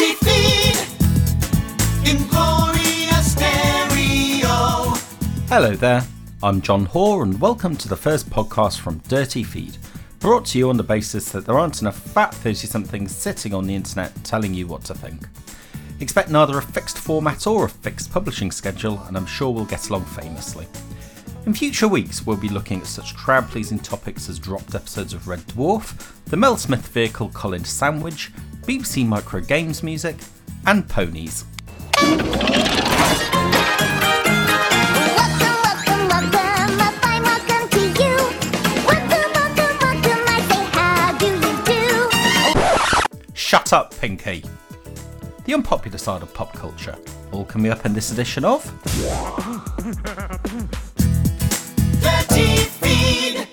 Dirty Feed in glorious stereo. Hello there, I'm John Hoare and welcome to the first podcast from Dirty Feed, brought to you on the basis that there aren't enough fat 30-somethings sitting on the internet telling you what to think. Expect neither a fixed format or a fixed publishing schedule, and I'm sure we'll get along famously. In future weeks, we'll be looking at such crowd-pleasing topics as dropped episodes of Red Dwarf, the Mel Smith vehicle Colin's Sandwich, BBC Micro Games music, and ponies. Shut up, Pinky. The unpopular side of pop culture. All coming up in this edition of Dirty Feed.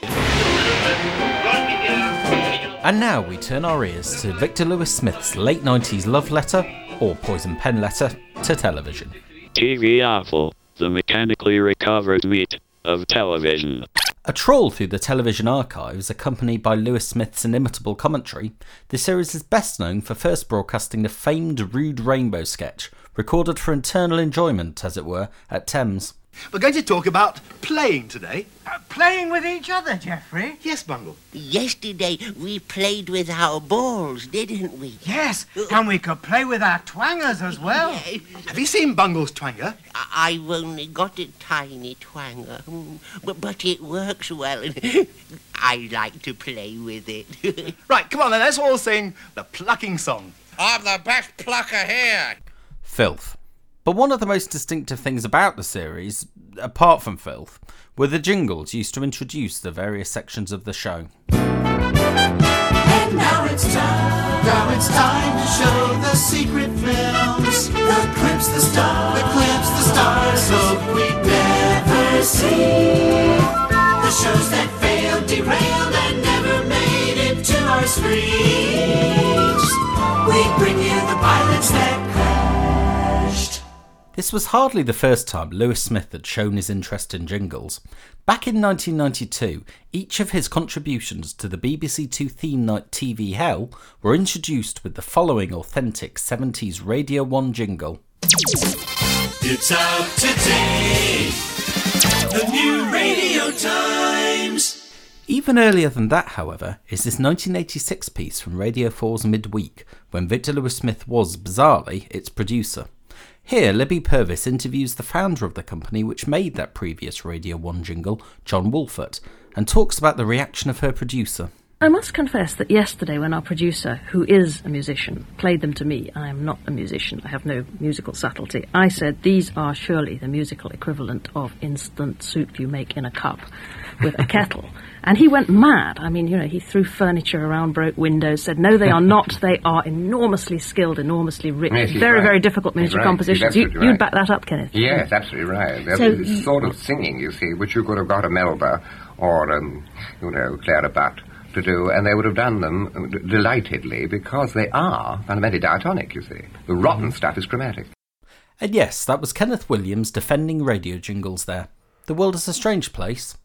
And now we turn our ears to Victor Lewis Smith's late 90s love letter, or poison pen letter, to television. TV-awful, the mechanically recovered meat of television. A trawl through the television archives, accompanied by Lewis Smith's inimitable commentary, the series is best known for first broadcasting the famed Rude Rainbow sketch, recorded for internal enjoyment, as it were, at Thames. We're going to talk about playing today. Playing with each other, Geoffrey? Yes, Bungle. Yesterday we played with our balls, didn't we? Yes, and we could play with our twangers as well. Yeah. Have you seen Bungle's twanger? I've only got a tiny twanger, but it works well. I like to play with it. Right, come on then, let's all sing the plucking song. I'm the best plucker here. Filth. But one of the most distinctive things about the series, apart from filth, were the jingles used to introduce the various sections of the show. And now it's time to show the secret films, the clips, the stars, hope we'd never see. The shows that failed, derailed, and never made it to our screens. We bring you the pilots that crashed. This was hardly the first time Lewis Smith had shown his interest in jingles. Back in 1992, each of his contributions to the BBC Two theme night TV Hell were introduced with the following authentic 70s Radio 1 jingle. It's out today, the new Radio Times. Even earlier than that, however, is this 1986 piece from Radio 4's Midweek, when Victor Lewis Smith was, bizarrely, its producer. Here, Libby Purvis interviews the founder of the company which made that previous Radio 1 jingle, John Wolfert, and talks about the reaction of her producer. I must confess that yesterday when our producer, who is a musician, played them to me, I am not a musician, I have no musical subtlety, I said, these are surely the musical equivalent of instant soup you make in a cup with a kettle. And he went mad. I mean, you know, he threw furniture around, broke windows, said, no, they are not. They are enormously skilled, enormously rich. Yes, very, very difficult musical compositions. You'd back that up, Kenneth. Yes, absolutely right. There's sort of singing, you see, which you could have got a Melba or, Clara Butt to do, and they would have done them delightedly because they are fundamentally diatonic, you see. The rotten stuff is chromatic. And yes, that was Kenneth Williams defending radio jingles there. The world is a strange place.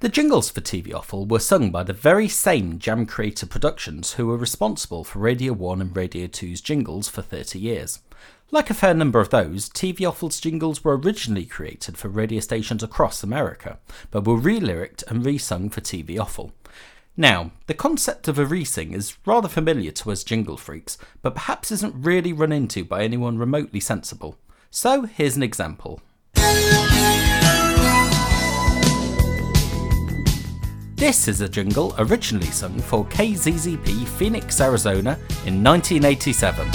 The jingles for TV-awful were sung by the very same Jam Creator Productions who were responsible for Radio 1 and Radio 2's jingles for 30 years. Like a fair number of those, TV-awful's jingles were originally created for radio stations across America, but were re-lyriced and re-sung for TV-awful. Now, the concept of a re-sing is rather familiar to us jingle freaks, but perhaps isn't really run into by anyone remotely sensible. So here's an example. This is a jingle originally sung for KZZP Phoenix, Arizona in 1987.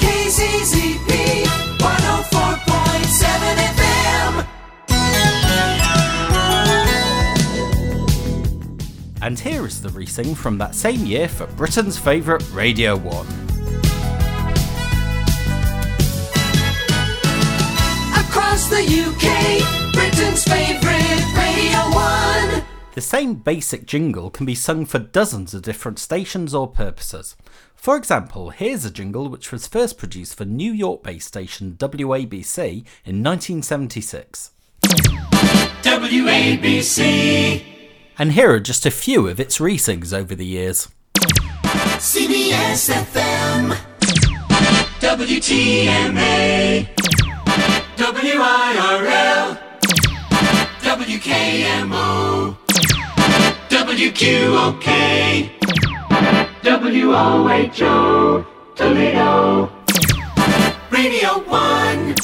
KZZP 104.7 FM. And here is the re-sing from that same year for Britain's favourite Radio 1. Across the UK, Britain's favourite Radio 1. The same basic jingle can be sung for dozens of different stations or purposes. For example, here's a jingle which was first produced for New York-based station WABC in 1976. WABC. And here are just a few of its re-sings over the years. CBS FM, WTMA, WIRL, WKMO, WQOK, WOHO, Toledo, Radio 1,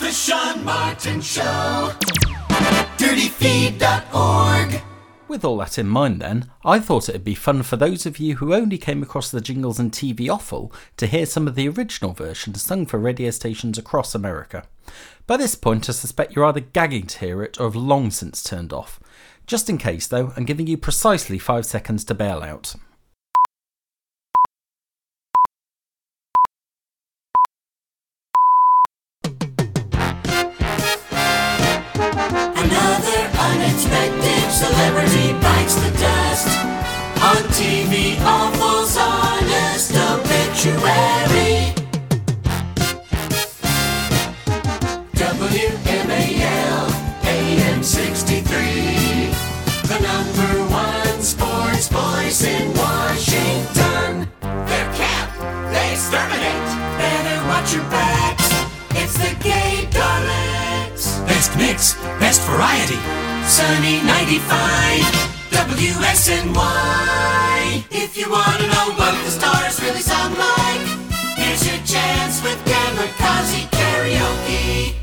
The Sean Martin Show, dirtyfeed.org. With all that in mind then, I thought it'd be fun for those of you who only came across the jingles in TV-awful to hear some of the original versions sung for radio stations across America. By this point, I suspect you're either gagging to hear it or have long since turned off. Just in case though, I'm giving you precisely 5 seconds to bail out. Celebrity bites the dust on TV Awful's Honest Obituary. WMAL AM 63, the number one sports voice in Washington. They're capped, they exterminate, better watch your backs. It's the Gay Garlets. Best mix, best variety. Sunny 95 WSNY. If you want to know what the stars really sound like, here's your chance with Kamikaze Karaoke.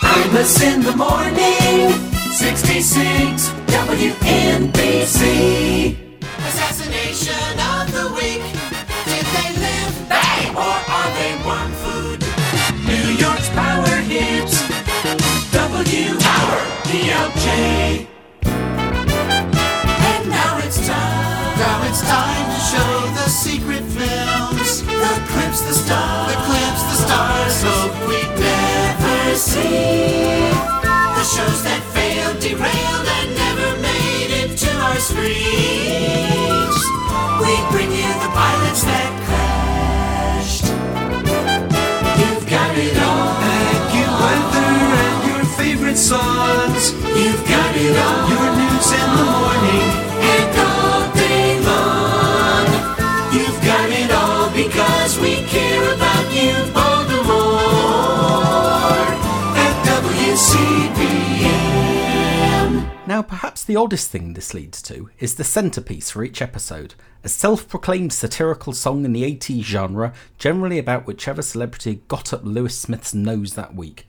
Imus in the morning, 66 WNBC. Assassination of the week. Did they live, bang, or are they worm food? New York's power hits WQOK. And now it's time to show the secret films, the clips, the stars, hope we'd never see. The shows that failed, derailed, and never made it to our screens. We bring you the pilots that crashed. You've got it all. Favorite songs, you've got it all. Your news in the morning and all day long. You've got it all because we care about you, Baltimore, at WCBM. Now, perhaps the oddest thing this leads to is the centrepiece for each episode, a self-proclaimed satirical song in the 80s genre, generally about whichever celebrity got up Lewis Smith's nose that week.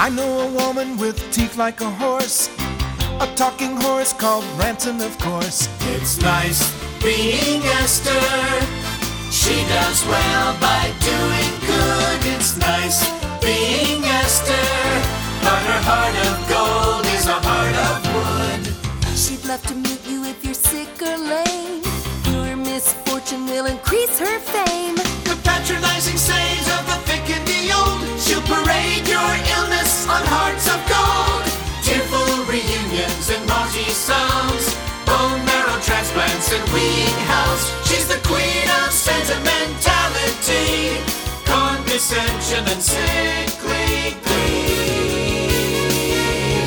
I know a woman with teeth like a horse, a talking horse called Ranton, of course. It's nice being Esther. She does well by doing good. It's nice being Esther, but her heart of gold is a heart of wood. She'd love to meet you if you're sick or lame. Your misfortune will increase her fame. The patronizing sayings of the thick and the old, she'll parade your illness on hearts of gold. Tearful reunions and naughty songs, bone marrow transplants and weed house. She's the queen of sentimentality, condescension and sickly glee.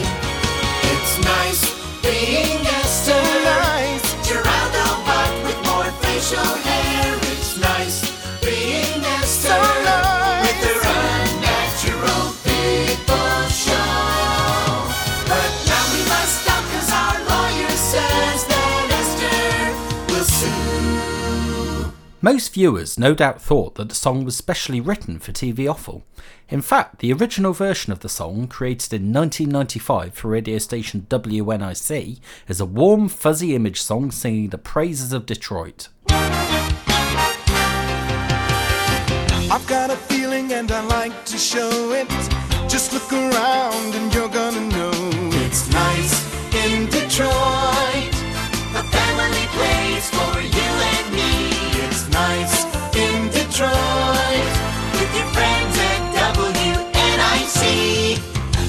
It's nice being Esther, nice. Geraldo, but with more facial hair. It's nice being Esther, so nice. With her unnatural people show. But now we must stop, cause our lawyer says that Esther will sue. Most viewers no doubt thought that the song was specially written for TV Awful. In fact, the original version of the song, created in 1995 for radio station WNIC, is a warm, fuzzy image song singing the praises of Detroit. I've got a feeling and I like to show it. Just look around and you're gonna know. It's nice in Detroit. The family plays for you and me. It's nice in Detroit. With your friends at WNIC.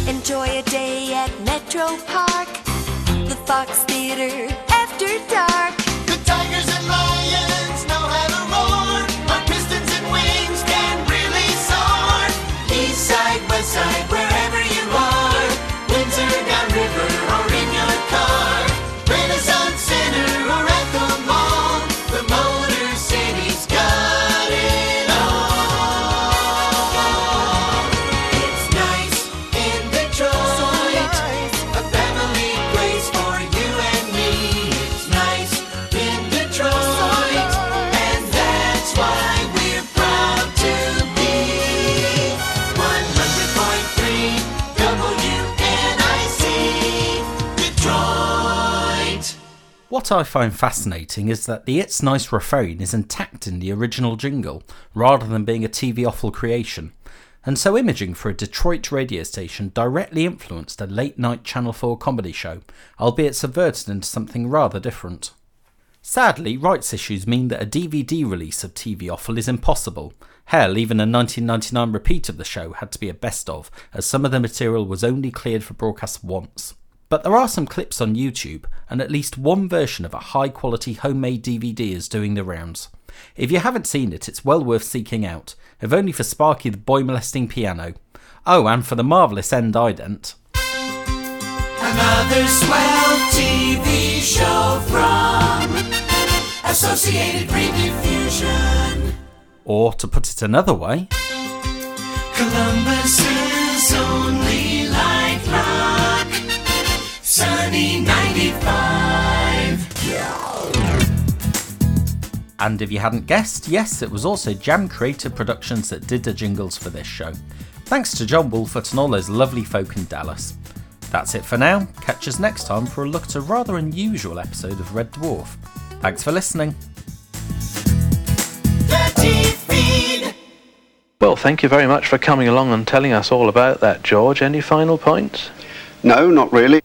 Enjoy a day at Metro Park. The Fox Theater after dark. The Tigers and Lions know how to roar. Our Pistons and Wings can really soar. East side, west side, wherever you are. Windsor, downriver, or in your car. Renaissance. What I find fascinating is that the It's Nice refrain is intact in the original jingle, rather than being a TV-awful creation, and so imaging for a Detroit radio station directly influenced a late-night Channel 4 comedy show, albeit subverted into something rather different. Sadly, rights issues mean that a DVD release of TV-awful is impossible. Hell, even a 1999 repeat of the show had to be a best of, as some of the material was only cleared for broadcast once. But there are some clips on YouTube, and at least one version of a high-quality homemade DVD is doing the rounds. If you haven't seen it, it's well worth seeking out, if only for Sparky the boy molesting piano. Oh, and for the marvellous end ident. Another swell TV show from Associated Rediffusion. Or, to put it another way, Columbus's only light rock, Sunny 95. And if you hadn't guessed, yes, it was also Jam Creator Productions that did the jingles for this show. Thanks to John Wolfert and all those lovely folk in Dallas. That's it for now. Catch us next time for a look at a rather unusual episode of Red Dwarf. Thanks for listening. Dirty Feed. Well, thank you very much for coming along and telling us all about that, George. Any final points? No, not really.